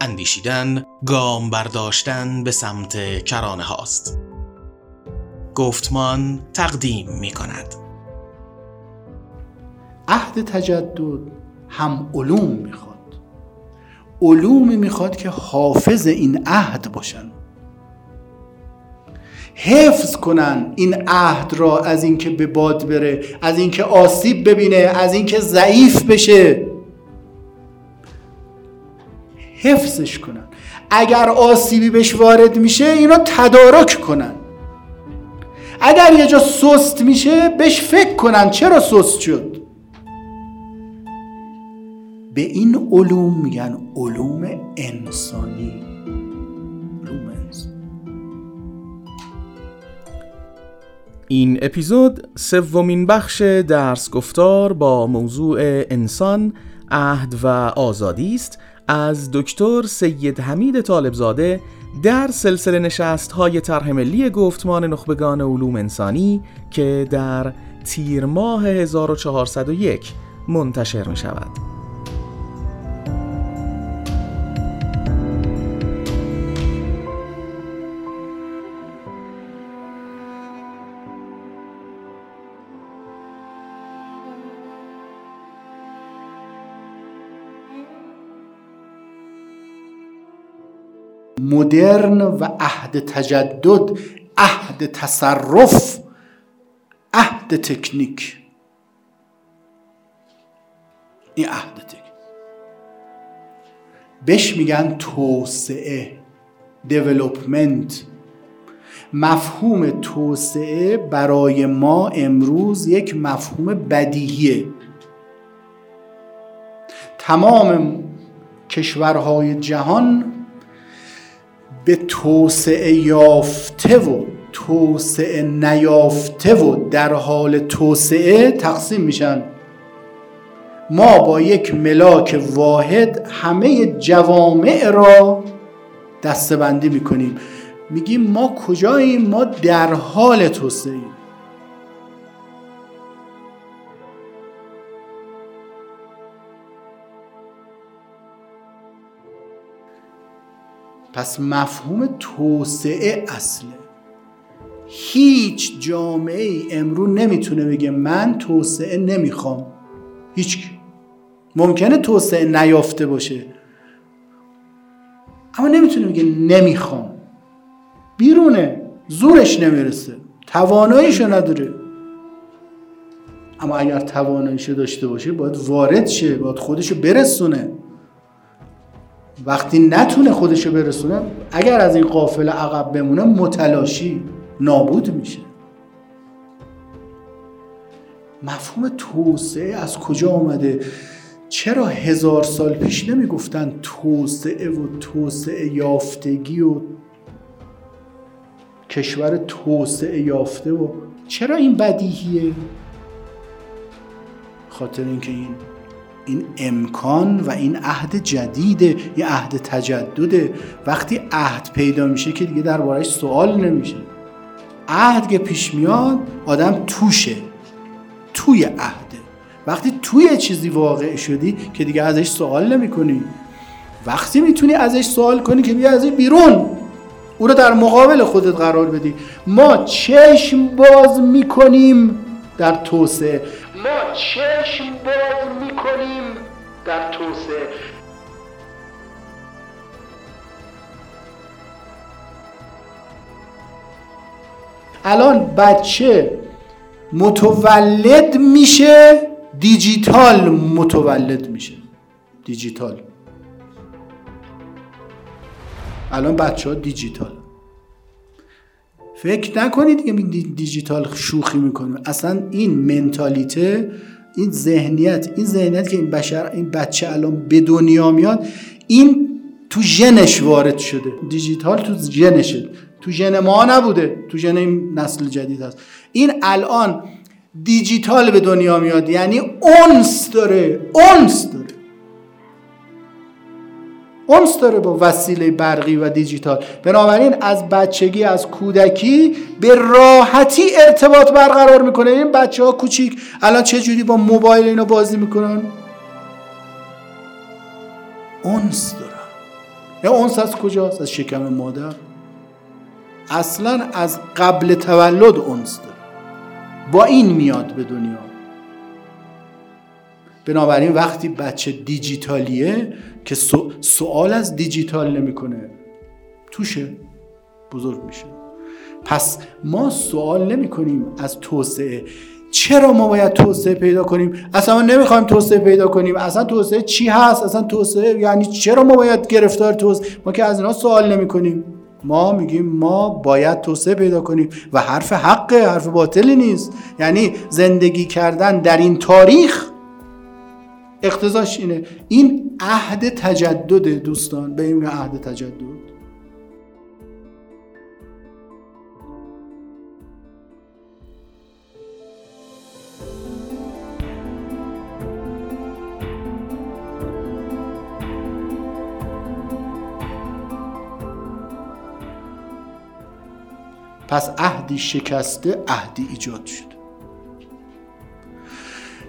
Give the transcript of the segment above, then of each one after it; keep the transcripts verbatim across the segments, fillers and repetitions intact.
اندیشیدن، گام برداشتن به سمت کرانه هاست. گفتمان تقدیم می کند. عهد تجدد هم علوم می خواد. علوم می خواد که حافظ این عهد باشن، حفظ کنن این عهد را از اینکه به باد بره، از اینکه آسیب ببینه، از اینکه ضعیف بشه، حفظش کنن. اگر آسیبی بهش وارد میشه اینا تدارک کنن. اگر یه جا سست میشه بهش فکر کنن چرا سست شد. به این علوم میگن علوم انسانی. علوم انسانی. این اپیزود سومین بخش درس گفتار با موضوع انسان، عهد و آزادی است از دکتر سید حمید طالبزاده در سلسله نشست‌های طرح ملی گفتمان نخبگان علوم انسانی که در تیر ماه هزار و چهارصد و یک منتشر می‌شود. مدرن و عهد تجدد، عهد تصرف، عهد تکنیک. این عهد تکنیک بهش میگن توسعه، دیولپمنت. مفهوم توسعه برای ما امروز یک مفهوم بدیهیه. تمام کشورهای جهان به توسعه یافته و توسعه نیافته و در حال توسعه تقسیم میشن. ما با یک ملاک واحد همه جوامع را دسته‌بندی میکنیم، میگیم ما کجاییم؟ ما در حال توسعه. پس مفهوم توسعه اصله. هیچ جامعه امروز نمیتونه بگه من توسعه نمیخوام. هیچ. ممکنه توسعه نیافته باشه اما نمیتونه بگه نمیخوام. بیرونه، زورش نمیرسه، تواناییشو نداره. اما اگر تواناییشو داشته باشه باید وارد شه، باید خودشو برسونه. وقتی نتونه خودشو برسونه، اگر از این قافله عقب بمونه، متلاشی، نابود میشه. مفهوم توسعه از کجا آمده؟ چرا هزار سال پیش نمیگفتن توسعه و توسعه یافتگی و کشور توسعه یافته؟ و چرا این بدیهیه؟ خاطر اینکه این این امکان و این عهد جدیده، یه عهد تجدده. وقتی عهد پیدا میشه که دیگه درباره‌اش سوال نمیشه. عهد که پیش میاد آدم توشه، توی عهده. وقتی توی چیزی واقع شدی که دیگه ازش سوال نمیکنی. وقتی میتونی ازش سوال کنی که بیا ازش بیرون، او رو در مقابل خودت قرار بدی. ما چشم باز میکنیم در توسعه، ما چشم باز میکنیم در توسعه. الان بچه متولد میشه، دیجیتال متولد میشه. دیجیتال. الان بچه ها دیجیتال. فکر نکنید که دیجیتال شوخی میکنه. اصلا این منتالیته، این ذهنیت، این ذهنیت که این بشر، این بچه الان به دنیا میاد، این تو ژنش وارد شده. دیجیتال تو ژنشه، تو ژن ما نبوده، تو ژن این نسل جدید هست. این الان دیجیتال به دنیا میاد، یعنی اونس داره، اونس داره. اونس داره با وسیله برقی و دیجیتال. بنابراین از بچگی، از کودکی به راحتی ارتباط برقرار میکنه. این بچه ها کوچیک الان چه جوری با موبایل اینا بازی میکنن؟ اونس داره. یا اونس از کجاست؟ از شکم مادر. اصلا از قبل تولد اونس داره، با این میاد به دنیا. بنابراین وقتی بچه دیجیتالیه که سو... سوال از دیجیتال نمیکنه، توشه بزرگ میشه. پس ما سوال نمیکنیم از توسعه. چرا ما باید توسعه پیدا کنیم؟ اصلا ما نمیخوایم توسعه پیدا کنیم. اصلا توسعه چی هست؟ اصلا توسعه یعنی چرا ما باید گرفتار توسعه؟ ما که از اینا سوال نمیکنیم. ما میگیم ما باید توسعه پیدا کنیم و حرف حقه، حرف باطلی نیست. یعنی زندگی کردن در این تاریخ اقتضاش اینه. این عهد تجدده دوستان، به این عهد تجدد. پس عهدی شکسته، عهدی ایجاد شد.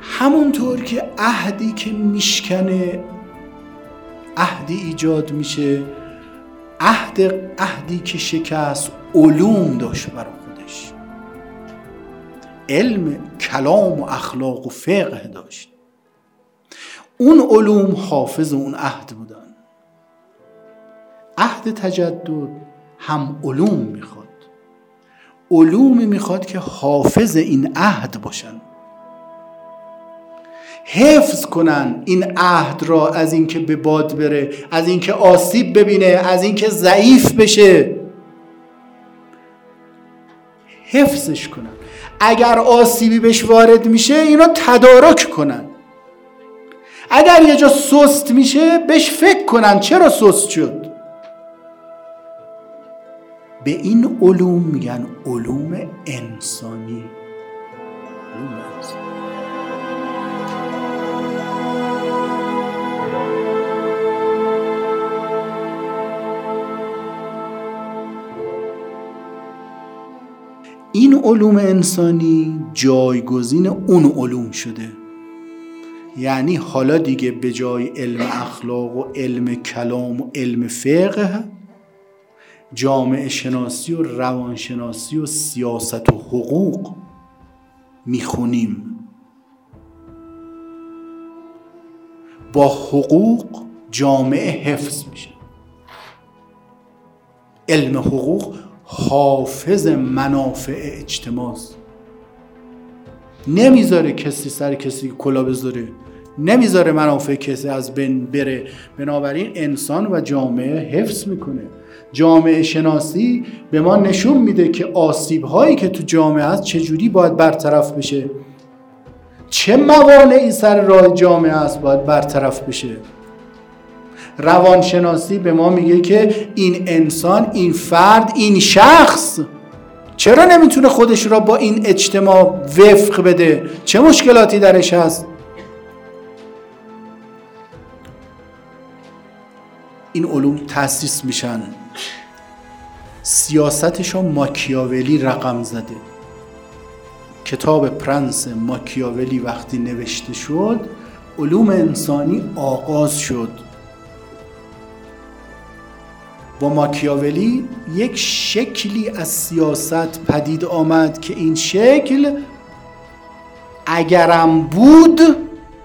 همونطور که عهدی که میشکنه عهدی ایجاد میشه، عهد عهدی که شکست علوم داشت برای خودش، علم کلام و اخلاق و فقه داشت. اون علوم حافظ اون عهد بودن. عهد تجدد هم علوم میخواد، علومی میخواد که حافظ این عهد باشن، حفظ کنن این عهد را از اینکه به باد بره، از اینکه آسیب ببینه، از اینکه ضعیف بشه، حفظش کنن. اگر آسیبی بهش وارد میشه اینو تدارک کنن. اگر یه جا سست میشه بهش فکر کنن چرا سست شد. به این علوم میگن علوم انسانی. علوم انسانی. این علوم انسانی جایگزین اون علوم شده. یعنی حالا دیگه به جای علم اخلاق و علم کلام و علم فقه، جامعه شناسی و روانشناسی و سیاست و حقوق میخونیم. با حقوق جامعه حفظ میشه. علم حقوق حافظ منافع اجتماع است. نمیذاره کسی سر کسی کلا بذاره، نمیذاره منافع کسی از بین بره. بنابراین انسان و جامعه حفظ میکنه. جامعه شناسی به ما نشون میده که آسیب هایی که تو جامعه هست چجوری باید برطرف بشه، چه موانعی سر راه جامعه هست باید برطرف بشه. روانشناسی به ما میگه که این انسان، این فرد، این شخص چرا نمیتونه خودش را با این اجتماع وفق بده، چه مشکلاتی درش هست. این علوم تأسیس میشن. سیاستشو ماکیاولی رقم زده. کتاب پرنس ماکیاولی وقتی نوشته شد، علوم انسانی آغاز شد. با ماکیاولی یک شکلی از سیاست پدید آمد که این شکل اگرم بود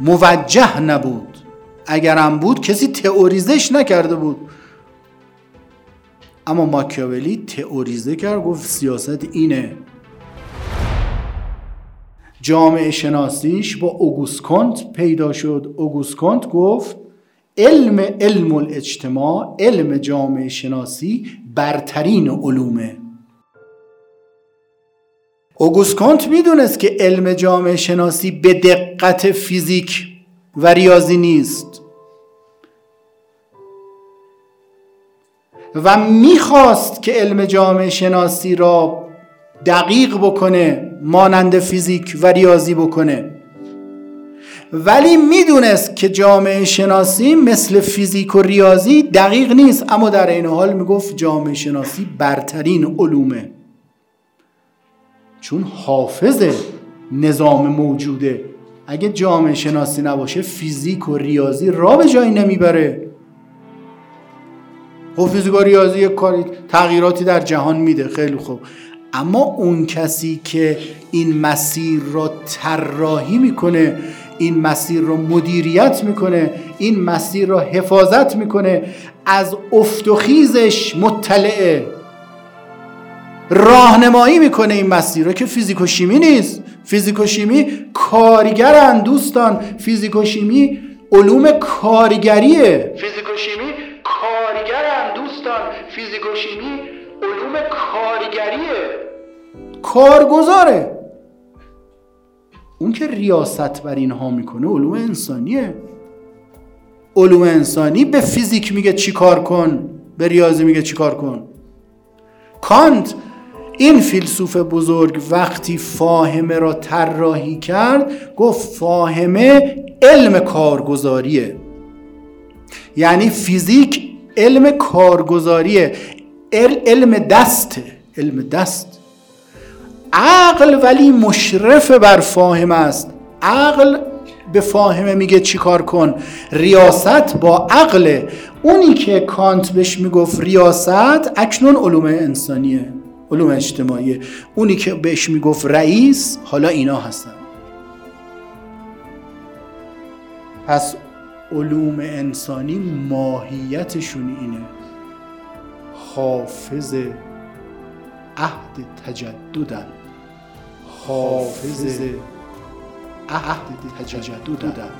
موجه نبود، اگرم بود کسی تئوریزش نکرده بود. اما ماکیاولی تئوریزه کرد، گفت سیاست اینه. جامعه شناسیش با اوگوست کنت پیدا شد. اوگوست کنت گفت علم علم الاجتماع، علم جامعه شناسی برترین علومه. اوگوست کنت میدونست که علم جامعه شناسی به دقت فیزیک و ریاضی نیست و میخواست که علم جامعه شناسی را دقیق بکنه، مانند فیزیک و ریاضی بکنه، ولی میدونست که جامعه شناسی مثل فیزیک و ریاضی دقیق نیست. اما در این حال میگفت جامعه شناسی برترین علومه، چون حافظ نظام موجوده. اگه جامعه شناسی نباشه فیزیک و ریاضی را به جایی نمیبره. حافظگاه ریاضی یک کاری تغییراتی در جهان میده، خیلی خوب. اما اون کسی که این مسیر را طراحی میکنه، این مسیر را مدیریت میکنه، این مسیر را حفاظت میکنه، از افت و خیزش مطلعه، راهنمایی میکنه این مسیر را، که فیزیکوشیمی نیست. فیزیکوشیمی کارگرن دوستان، فیزیکوشیمی علوم کارگریه، فیزیکوشیمی کارگرن دوستان، فیزیکوشیمی علوم کارگریه، کارگزاره. اون که ریاست بر اینها میکنه علوم انسانیه. علوم انسانی به فیزیک میگه چی کار کن، به ریاضی میگه چی کار کن. کانت این فیلسوف بزرگ وقتی فاهمه را طراحی کرد گفت فاهمه علم کارگزاریه، یعنی فیزیک علم کارگزاریه، علم دسته، علم دست. عقل ولی مشرف بر فاهمه است، عقل به فاهمه میگه چی کار کن، ریاست با عقله. اونی که کانت بهش میگفت ریاست اکنون علوم انسانیه، علوم اجتماعیه. اونی که بهش میگفت رئیس حالا اینا هستن. پس علوم انسانی ماهیتشون اینه، حافظ عهد تجددن، حافظ عهد تجددن.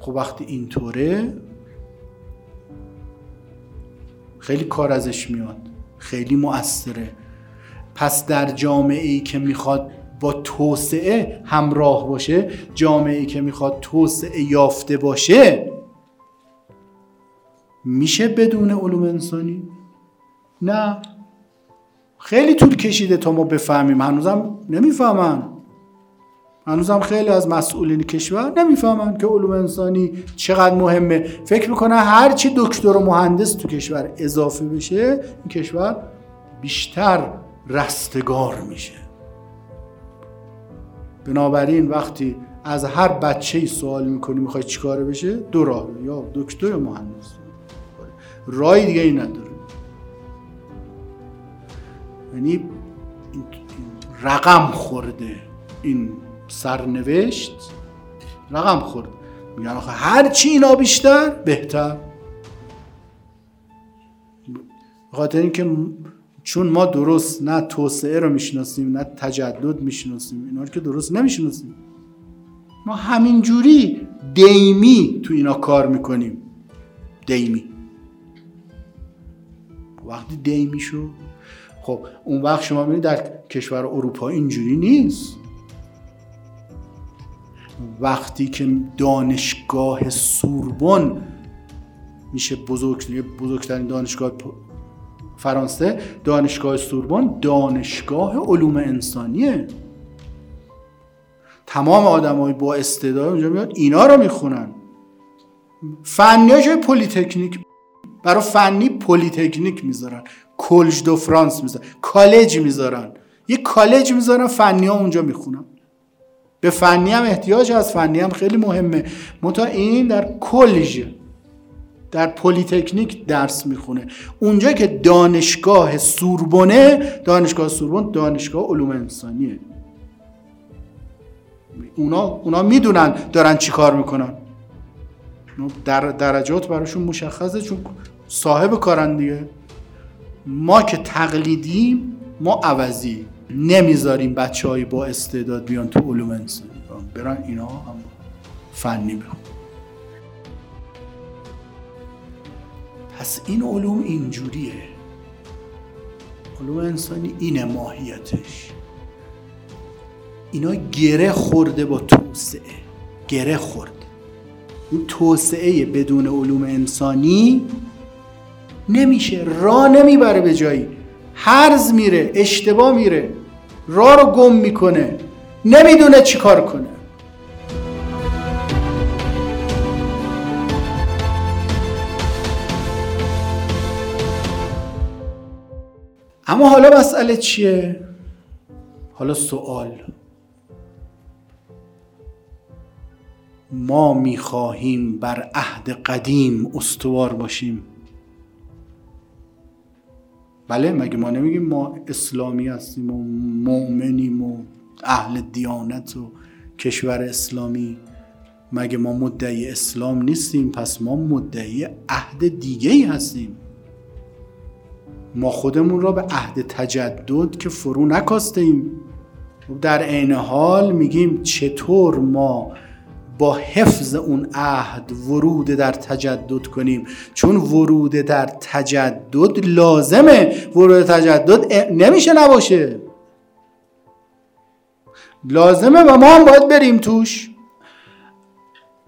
خب وقتی اینطوره خیلی کار ازش میاد، خیلی مؤثره. پس در جامعه‌ای که میخواد با توسعه همراه باشه، جامعه‌ای که میخواد توسعه یافته باشه، میشه بدون علوم انسانی؟ نه، خیلی طول کشیده تا ما بفهمیم. هنوزم نمیفهمن، هنوزم خیلی از مسئولین کشور نمیفهمن که علوم انسانی چقدر مهمه. فکر میکنن هر چی دکتر و مهندس تو کشور اضافه بشه این کشور بیشتر رستگار میشه. بنابراین وقتی از هر بچه‌ای سوال میکنی میخوای چیکار بشه، دو راه، یا دکتر یا مهندس، راه دیگه ای نداره. یعنی رقم خورده این سرنوشت، رقم خورد. میگن آخه هر چی اینا بیشتر بهتر، بخاطر اینکه چون ما درست نه توسعه رو میشناسیم نه تجدد میشناسیم، اینا رو که درست نمیشناسیم، ما همینجوری دیمی تو اینا کار میکنیم. دیمی وقتی دیمی شو، خب اون وقت شما میبینید در کشور اروپا اینجوری نیست. وقتی که دانشگاه سوربون میشه بزرگ، بزرگترین دانشگاه فرانسه، دانشگاه سوربون دانشگاه علوم انسانیه. تمام آدمای با استعداد اونجا میاد اینا رو میخونن. فنیاش پلی تکنیک، برای فنی پلی تکنیک میذارن، کالج دو فرانس میذارن، کالج میذارن، یه کالج میذارن، فنیا اونجا میخونن. به فنی هم احتیاج هست، فنی هم خیلی مهمه. متا این در کالج، در پلی تکنیک درس میخونه. اونجا که دانشگاه سوربونه، دانشگاه سوربون دانشگاه علوم انسانیه. اونا اونا میدونن دارن چی کار میکنن، در درجات براشون مشخصه چون صاحب کارن دیگه. ما که تقلیدیم، ما عوضی، نمیذاریم بچه هایی با استعداد بیان تو علوم انسانی، برن اینا هم فنی بخون. پس این علوم اینجوریه، علوم انسانی اینه ماهیتش. اینا گره خورده با توسعه، گره خورده. این توسعه بدون علوم انسانی نمیشه، راه نمیبره به جایی، هرز میره، اشتباه میره، راه رو گم میکنه، نمیدونه چی کار کنه. اما حالا مسئله چیه؟ حالا سوال، ما میخواهیم بر عهد قدیم استوار باشیم. بله، مگه ما نمیگیم ما اسلامی هستیم و مؤمنیم و اهل دیانت و کشور اسلامی؟ مگه ما مدعی اسلام نیستیم؟ پس ما مدعی عهد دیگه‌ای هستیم. ما خودمون را به عهد تجدد که فرو نکاستیم. در عین حال میگیم چطور ما با حفظ اون عهد ورود در تجدد کنیم، چون ورود در تجدد لازمه. ورود تجدد نمیشه نباشه، لازمه و ما هم باید بریم توش.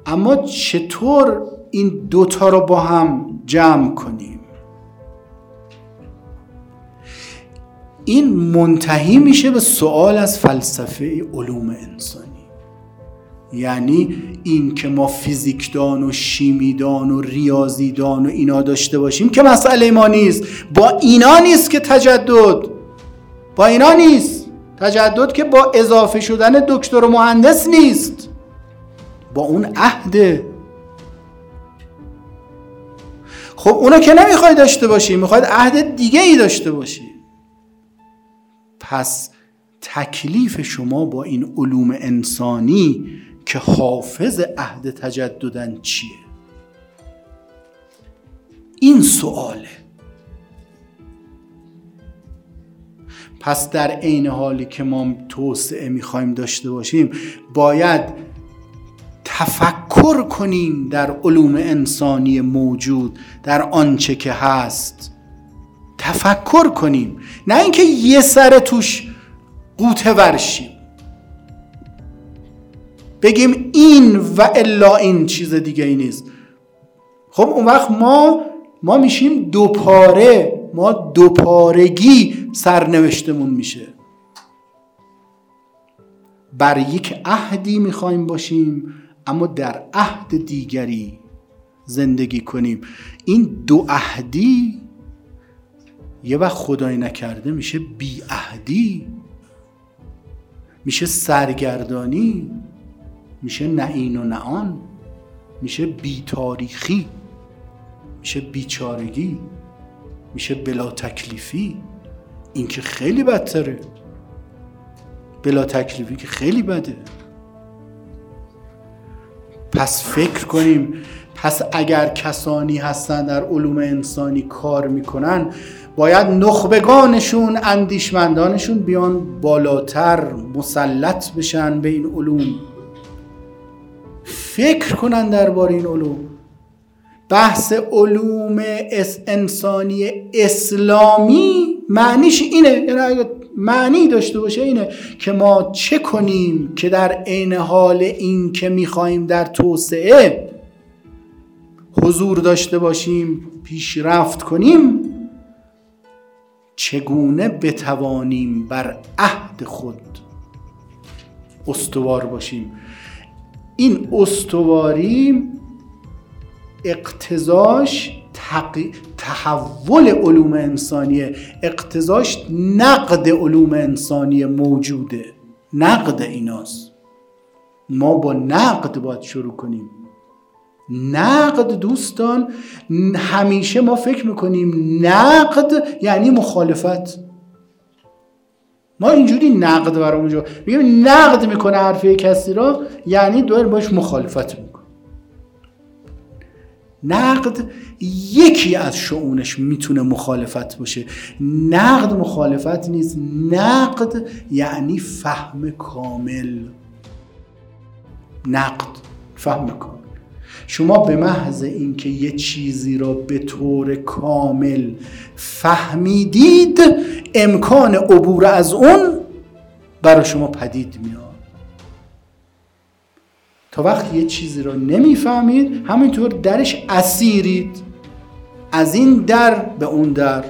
اما چطور این دوتا رو با هم جمع کنیم؟ این منتهی میشه به سوال از فلسفه علوم انسانی. یعنی این که ما فیزیکدان و شیمیدان و ریاضیدان و اینا داشته باشیم که مسئله ما نیست. با اینا نیست که تجدد، با اینا نیست تجدد، که با اضافه شدن دکتر و مهندس نیست، با اون عهده. خب اونو که نمیخوای داشته باشی، میخوای عهد دیگه ای داشته باشی. پس تکلیف شما با این علوم انسانی که حافظ عهد تجددن چیه؟ این سؤاله. پس در عین حالی که ما توسعه میخوایم داشته باشیم، باید تفکر کنیم در علوم انسانی موجود، در آنچه که هست تفکر کنیم، نه اینکه یه سر توش قوته ورشیم، بگیم این و الا این، چیز دیگه ای نیست. خب اون وقت ما ما میشیم دوپاره، ما دوپارگی سرنوشتمون میشه. بر یک عهدی میخوایم باشیم اما در عهد دیگری زندگی کنیم. این دو عهدی یه وقت خدای نکرده میشه بی عهدی، میشه سرگردانی، میشه نه این و نه آن، میشه بی‌تاریخی، میشه بیچارگی، میشه بلا تکلیفی. این که خیلی بدتره، بلا تکلیفی که خیلی بده. پس فکر کنیم. پس اگر کسانی هستن در علوم انسانی کار میکنن، باید نخبگانشون، اندیشمندانشون بیان بالاتر، مسلط بشن به این علوم، فکر کنن درباره این علوم. بحث علوم انسانی اسلامی معنیش اینه، یعنی معنی داشته باشه اینه که ما چه کنیم که در عین حال این که میخوایم در توسعه حضور داشته باشیم، پیشرفت کنیم، چگونه بتوانیم بر عهد خود استوار باشیم. این استواری اقتضاش تق... تحول علوم انسانیه، اقتضاش نقد علوم انسانی موجوده، نقد ایناست. ما با نقد باید شروع کنیم. نقد دوستان، همیشه ما فکر میکنیم نقد یعنی مخالفت. ما اینجوری نقد برامون جا میگیم، نقد میکنه حرفی کسی را یعنی دوباره باش مخالفت میکنه. نقد یکی از شؤونش میتونه مخالفت باشه. نقد مخالفت نیست، نقد یعنی فهم کامل. نقد فهم کامل. شما به محض اینکه یه چیزی را به طور کامل فهمیدید، امکان عبور از اون برای شما پدید میاد. تا وقتی یه چیزی را نمیفهمید، همینطور درش اسیرید، از این در به اون در،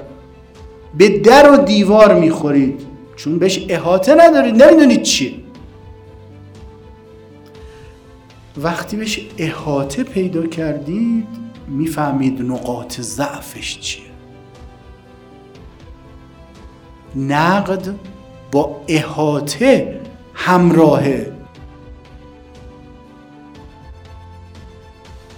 به در و دیوار میخورید، چون بهش احاطه ندارید، نمیدونید چیه. وقتی بهش احاطه پیدا کردید، میفهمید نقاط ضعفش چیه. نقد با احاطه همراهه.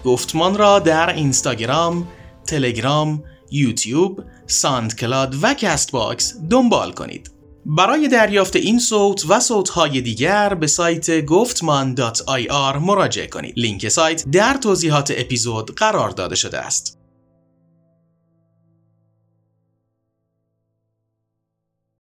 گفتمان را در اینستاگرام، تلگرام، یوتیوب، ساندکلاد و کست باکس دنبال کنید. برای دریافت این صوت و صوت‌های دیگر به سایت گفتمان دات آی آر مراجعه کنید. لینک سایت در توضیحات اپیزود قرار داده شده است.